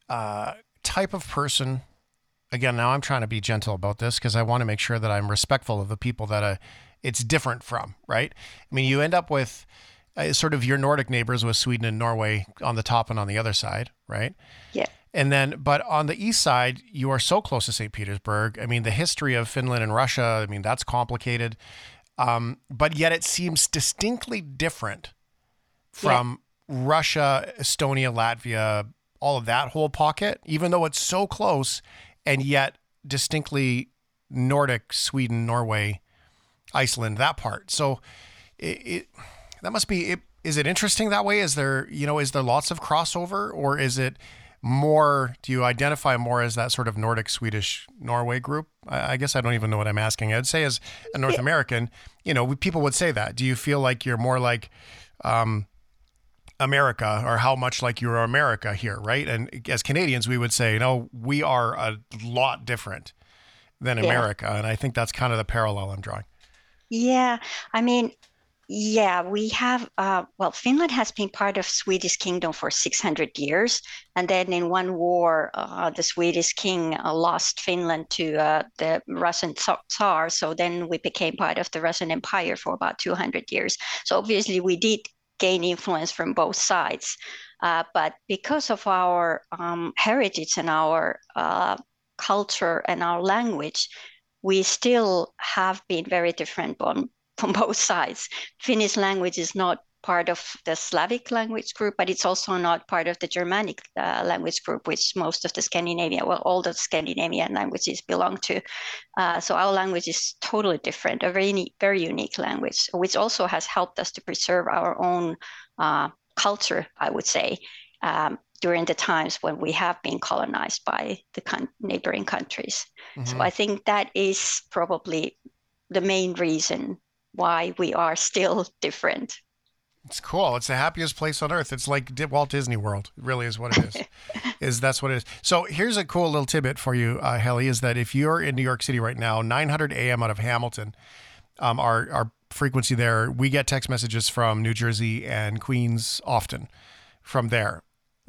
uh, type of person. Again, now I'm trying to be gentle about this because I want to make sure that I'm respectful of the people that I, it's different from, right? I mean, you end up with uh, sort of your Nordic neighbors with Sweden and Norway on the top and on the other side, right? Yeah. And then, but on the east side, you are so close to Saint Petersburg. I mean, the history of Finland and Russia, I mean, that's complicated. Um, but yet it seems distinctly different from yeah. Russia, Estonia, Latvia, all of that whole pocket, even though it's so close and yet distinctly Nordic, Sweden, Norway, Iceland, that part. So it, it that must be, it, is it interesting that way? Is there, you know, is there lots of crossover, or is it more, do you identify more as that sort of Nordic, Swedish, Norway group? I, I guess I don't even know what I'm asking. I'd say as a North yeah. American, you know, we, people would say that. Do you feel like you're more like um, America, or how much like you're America here, right? And as Canadians, we would say, you know, we are a lot different than yeah. America. And I think that's kind of the parallel I'm drawing. Yeah, I mean, yeah, we have, uh, well, Finland has been part of Swedish kingdom for six hundred years. And then in one war, uh, the Swedish king uh, lost Finland to uh, the Russian Tsar. So then we became part of the Russian Empire for about two hundred years. So obviously we did gain influence from both sides. Uh, but because of our um, heritage and our uh, culture and our language, we still have been very different on, from both sides. Finnish language is not part of the Slavic language group, but it's also not part of the Germanic uh, language group, which most of the Scandinavia, well, all the Scandinavian languages belong to. Uh, so our language is totally different, a very, very unique language, which also has helped us to preserve our own uh, culture, I would say, um, during the times when we have been colonized by the con- neighboring countries. Mm-hmm. So I think that is probably the main reason why we are still different. It's cool. It's the happiest place on earth. It's like Walt Disney World. It really is what it is. is that's what it is. So here's a cool little tidbit for you, uh, Heli, is that if you're in New York City right now, nine hundred A M out of Hamilton, um, our, our frequency there, we get text messages from New Jersey and Queens often from there.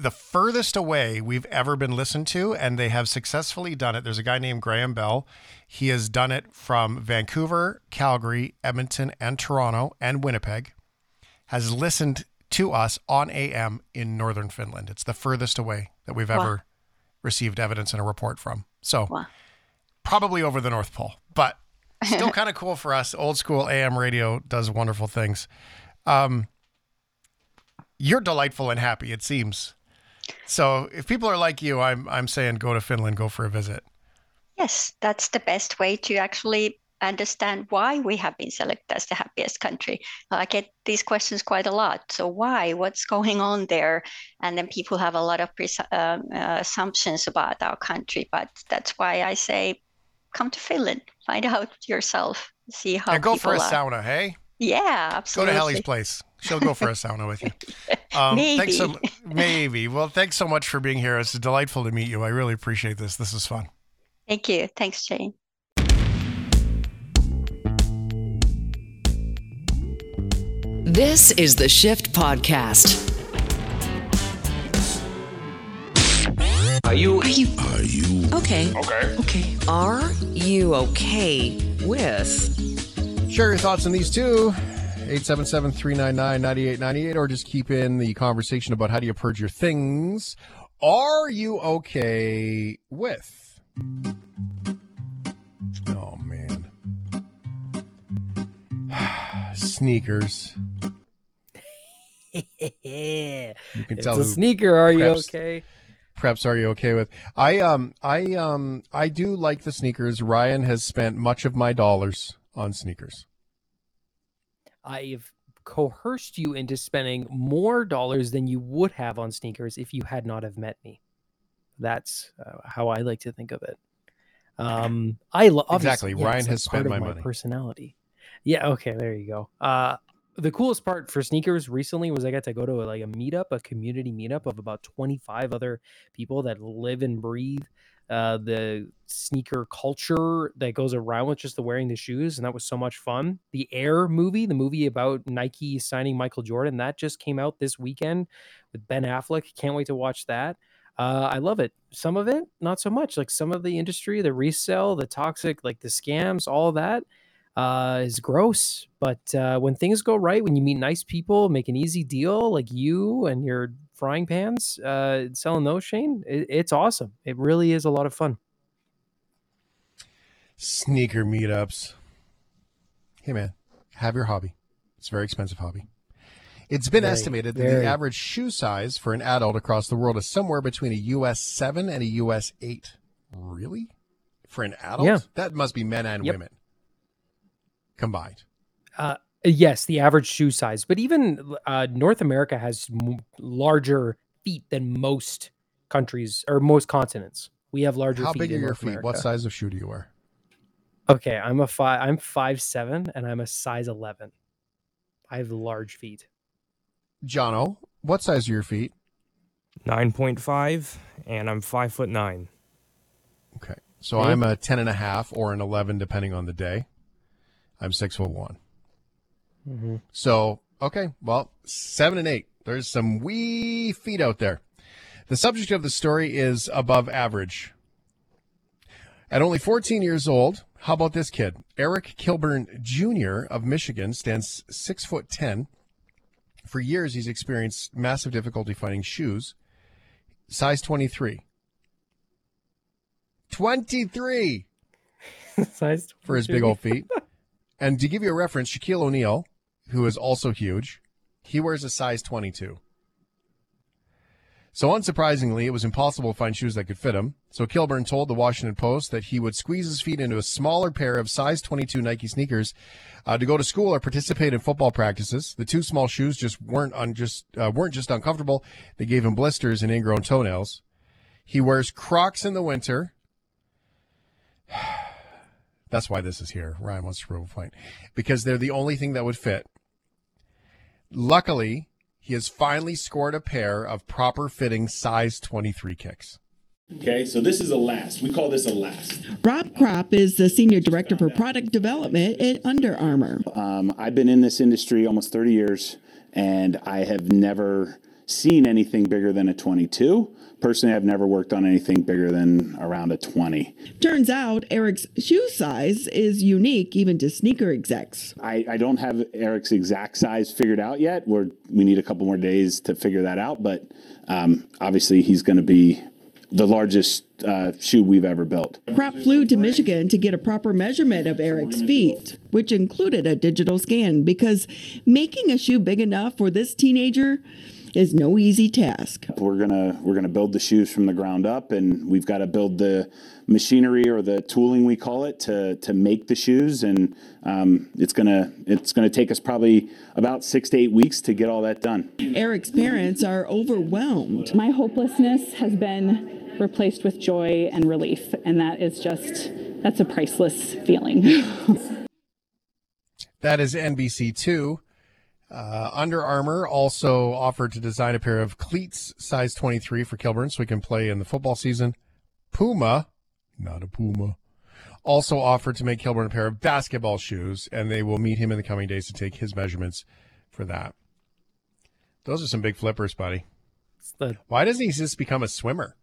The furthest away we've ever been listened to, and they have successfully done it. There's a guy named Graham Bell. He has done it from Vancouver, Calgary, Edmonton, and Toronto, and Winnipeg. Has listened to us on A M in northern Finland. It's the furthest away that we've wow. ever received evidence and a report from. So wow. probably over the North Pole, but still kind of cool for us. Old school A M radio does wonderful things. Um, you're delightful and happy, it seems. So if people are like you, I'm I'm saying go to Finland, go for a visit. Yes, that's the best way to actually understand why we have been selected as the happiest country. I get these questions quite a lot. So why? What's going on there? And then people have a lot of pre- um, uh, assumptions about our country. But that's why I say come to Finland, find out yourself, see how and go people for a are. Sauna, hey? Yeah, absolutely. Go to Heli's place. She'll go for a sauna with you. Um, maybe. Thanks so, maybe. Well, thanks so much for being here. It's delightful to meet you. I really appreciate this. This is fun. Thank you. Thanks, Shane. This is The Shift Podcast. Are you? Are you? Are you? Okay. Okay. Okay. Are you okay with? Share your thoughts on these two. eight seven seven, three nine nine, nine eight nine eight, or just keep in the conversation about how do you purge your things. Are you okay with? Oh, man. Sneakers. You can it's tell a sneaker. Are you okay? Preps, are you okay with? I um I um I do like the sneakers. Ryan has spent much of my dollars on sneakers. I've coerced you into spending more dollars than you would have on sneakers if you had not have met me. That's uh, how I like to think of it. Um, I lo- exactly. Yes, Ryan has spent my, my money. Personality. Yeah. Okay. There you go. Uh, The coolest part for sneakers recently was I got to go to a, like a meetup, a community meetup of about twenty-five other people that live and breathe uh, the sneaker culture that goes around with just the wearing the shoes. And that was so much fun. The Air movie, the movie about Nike signing Michael Jordan, that just came out this weekend with Ben Affleck. Can't wait to watch that. Uh, I love it. Some of it, not so much. Like some of the industry, the resale, the toxic, like the scams, all that. Uh, is gross, but uh, when things go right, when you meet nice people, make an easy deal like you and your frying pans, uh, selling those, Shane, it, it's awesome. It really is a lot of fun. Sneaker meetups. Hey, man, have your hobby. It's a very expensive hobby. It's been very, estimated that very... the average shoe size for an adult across the world is somewhere between a U S seven and a U S eight. Really? For an adult? Yeah. That must be men and yep. women. Combined. Uh, yes, the average shoe size. But even uh, North America has m- larger feet than most countries or most continents. We have larger How feet. How big are your feet? America. What size of shoe do you wear? Okay, I'm a five. I'm five seven, and I'm a size eleven. I have large feet. Jono, what size are your feet? Nine point five, and I'm five foot nine. Okay, so hey. I'm a ten and a half or an eleven, depending on the day. I'm six foot one. Mm-hmm. So, okay, well, seven and eight. There's some wee feet out there. The subject of the story is above average. At only fourteen years old, how about this kid? Eric Kilburn Junior of Michigan stands six foot ten. For years, he's experienced massive difficulty finding shoes. Size twenty-three. twenty-three! Size twenty-three. For his big old feet. And to give you a reference, Shaquille O'Neal, who is also huge, he wears a size twenty-two. So unsurprisingly, it was impossible to find shoes that could fit him. So Kilburn told the Washington Post that he would squeeze his feet into a smaller pair of size twenty-two Nike sneakers uh, to go to school or participate in football practices. The two small shoes just weren't un- just uh, weren't just uncomfortable. They gave him blisters and ingrown toenails. He wears Crocs in the winter. That's why this is here. Ryan wants to prove a point. Because they're the only thing that would fit. Luckily, he has finally scored a pair of proper fitting size twenty-three kicks. Okay, so this is a last. We call this a last. Rob Krop is the Senior Director for Product Development at Under Armour. Um, I've been in this industry almost thirty years, and I have never seen anything bigger than a twenty-two. Personally, I've never worked on anything bigger than around a twenty. Turns out Eric's shoe size is unique even to sneaker execs. I, I don't have Eric's exact size figured out yet. We're, we need a couple more days to figure that out. But um, obviously, he's going to be the largest uh, shoe we've ever built. Krop flew to Michigan to get a proper measurement of Eric's feet, which included a digital scan, because making a shoe big enough for this teenager is no easy task. We're gonna we're gonna build the shoes from the ground up, and we've got to build the machinery or the tooling, we call it, to to make the shoes. And um, it's gonna it's gonna take us probably about six to eight weeks to get all that done. Eric's parents are overwhelmed. My hopelessness has been replaced with joy and relief, and that is just that's a priceless feeling. That is N B C two. Uh, Under Armour also offered to design a pair of cleats size twenty-three for Kilburn so he can play in the football season. Puma, not a Puma, also offered to make Kilburn a pair of basketball shoes, and they will meet him in the coming days to take his measurements for that. Those are some big flippers, buddy. The, Why doesn't he just become a swimmer?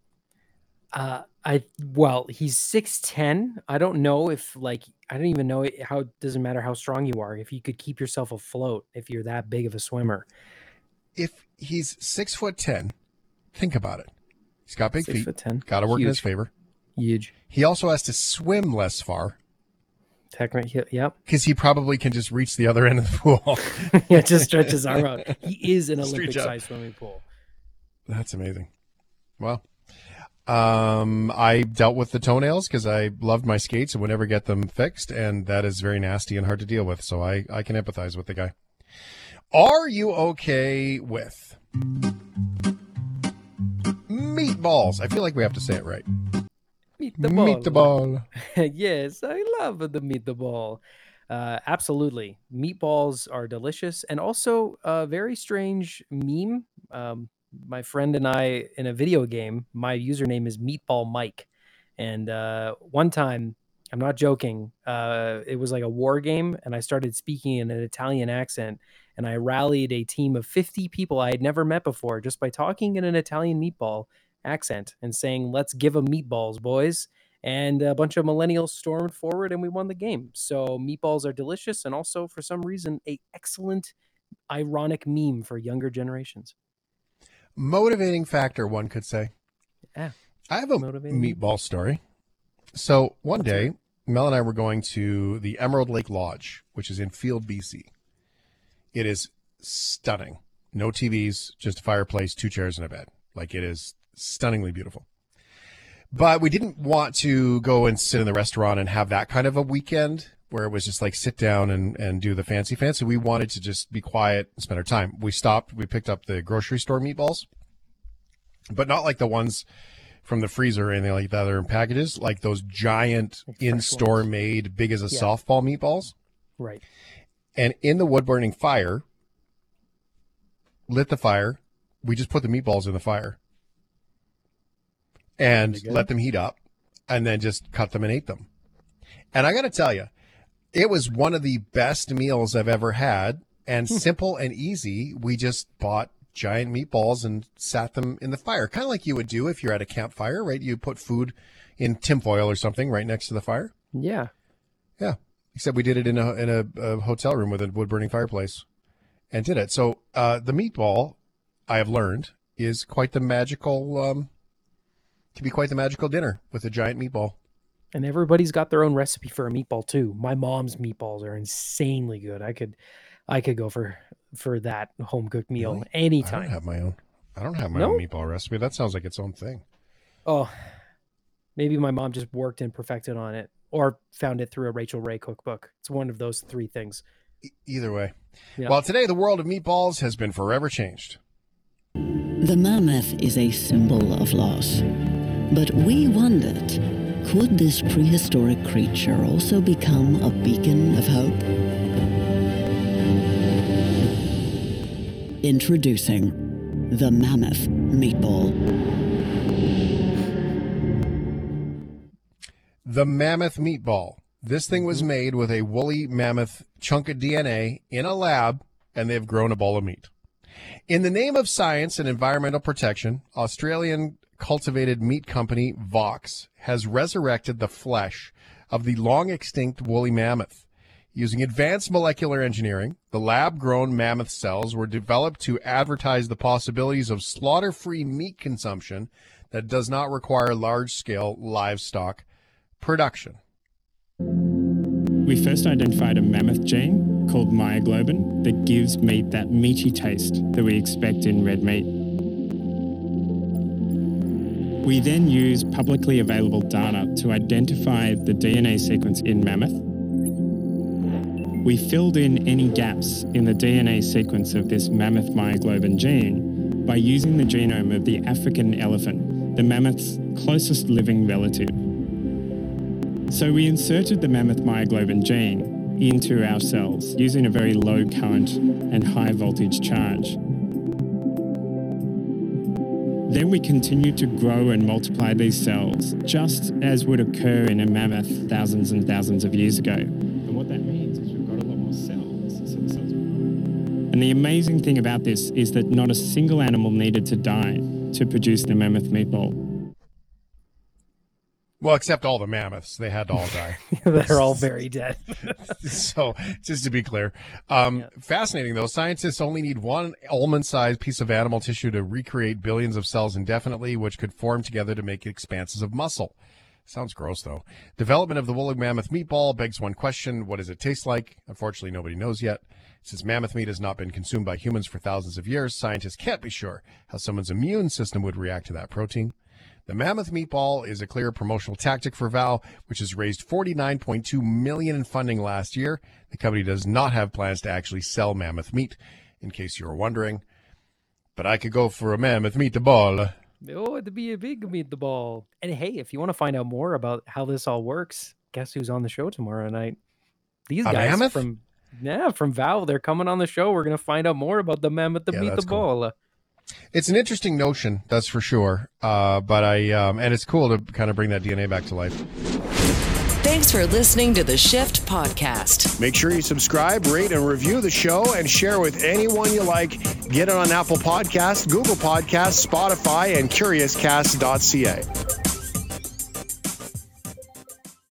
Uh, I well, he's six ten. I don't know if like I don't even know how it doesn't matter how strong you are if you could keep yourself afloat if you're that big of a swimmer. If he's six foot ten, think about it. He's got big six feet. Foot ten. Got to work Huge. in his favor. Huge. He also has to swim less far. Technically, yep. Because he probably can just reach the other end of the pool. Yeah, just stretch his arm out. He is an Olympic-sized swimming pool. That's amazing. Well, um, I dealt with the toenails because I loved my skates and would never get them fixed, and that is very nasty and hard to deal with. So I, I can empathize with the guy. Are you okay with meatballs? I feel like we have to say it right. Meat the ball. Meat the ball. Yes, I love the meatball. Uh, absolutely. Meatballs are delicious and also a very strange meme. Um, my friend and I, in a video game, my username is Meatball Mike. And uh, one time, I'm not joking, uh, it was like a war game, and I started speaking in an Italian accent, and I rallied a team of fifty people I had never met before just by talking in an Italian meatball accent and saying, "Let's give them meatballs, boys," and a bunch of millennials stormed forward and we won the game. So meatballs are delicious and also, for some reason, a excellent ironic meme for younger generations. Motivating factor, one could say. Yeah, I have a Motivating. meatball story. So one day Mel and I were going to the Emerald Lake Lodge, which is in Field, B C. It is stunning. No T Vs, just a fireplace, two chairs and a bed. Like, it is stunningly beautiful. But we didn't want to go and sit in the restaurant and have that kind of a weekend where it was just like sit down and, and do the fancy fancy. We wanted to just be quiet and spend our time. We stopped. We picked up the grocery store meatballs, but not like the ones from the freezer or anything like that. They're in packages, like those giant in-store made big as a yeah. softball meatballs. Right. And in the wood burning fire, lit the fire. We just put the meatballs in the fire and let them heat up, and then just cut them and ate them. And I got to tell you, it was one of the best meals I've ever had, and simple and easy. We just bought giant meatballs and sat them in the fire, kind of like you would do if you're at a campfire, right? You put food in tinfoil or something right next to the fire. Yeah. Yeah. Except we did it in a in a, a hotel room with a wood-burning fireplace and did it. So uh, the meatball, I have learned, is quite the magical... Um, To be quite the magical dinner with a giant meatball. And everybody's got their own recipe for a meatball too. My mom's meatballs are insanely good. I could, I could go for for that home cooked meal really? anytime. I don't have my own. I don't have my no? own meatball recipe. That sounds like its own thing. Oh, maybe my mom just worked and perfected on it, or found it through a Rachel Ray cookbook. It's one of those three things. E- either way, yeah. Well, today the world of meatballs has been forever changed. The mammoth is a symbol of loss. But we wondered, could this prehistoric creature also become a beacon of hope? Introducing the Mammoth Meatball. The Mammoth Meatball. This thing was made with a woolly mammoth chunk of D N A in a lab, and they've grown a ball of meat. In the name of science and environmental protection, Australian cultivated meat company Vox has resurrected the flesh of the long extinct woolly mammoth. Using advanced molecular engineering, the lab-grown mammoth cells were developed to advertise the possibilities of slaughter-free meat consumption that does not require large-scale livestock production. We first identified a mammoth gene called myoglobin that gives meat that meaty taste that we expect in red meat. We then use publicly available data to identify the D N A sequence in mammoth. We filled in any gaps in the D N A sequence of this mammoth myoglobin gene by using the genome of the African elephant, the mammoth's closest living relative. So we inserted the mammoth myoglobin gene into our cells using a very low current and high voltage charge. Then we continued to grow and multiply these cells, just as would occur in a mammoth thousands and thousands of years ago. And what that means is we've got a lot more cells. So the cells are... And And the amazing thing about this is that not a single animal needed to die to produce the mammoth meatball. Well, except all the mammoths. They had to all die. They're all very dead. So, just to be clear. Um, yeah. Fascinating, though. Scientists only need one almond-sized piece of animal tissue to recreate billions of cells indefinitely, which could form together to make expanses of muscle. Sounds gross, though. Development of the woolly mammoth meatball begs one question. What does it taste like? Unfortunately, nobody knows yet. Since mammoth meat has not been consumed by humans for thousands of years, scientists can't be sure how someone's immune system would react to that protein. The mammoth meatball is a clear promotional tactic for Val, which has raised forty-nine point two million dollars in funding last year. The company does not have plans to actually sell mammoth meat, in case you were wondering. But I could go for a mammoth meatball. Oh, it'd be a big meatball. And hey, if you want to find out more about how this all works, guess who's on the show tomorrow night? These a guys mammoth? from yeah, from Val, they're coming on the show. We're going to find out more about the mammoth the yeah, meatball. It's an interesting notion, that's for sure. Uh, but I um, and it's cool to kind of bring that D N A back to life. Thanks for listening to The Shift Podcast. Make sure you subscribe, rate, and review the show, and share with anyone you like. Get it on Apple Podcasts, Google Podcasts, Spotify, and curious cast dot c a.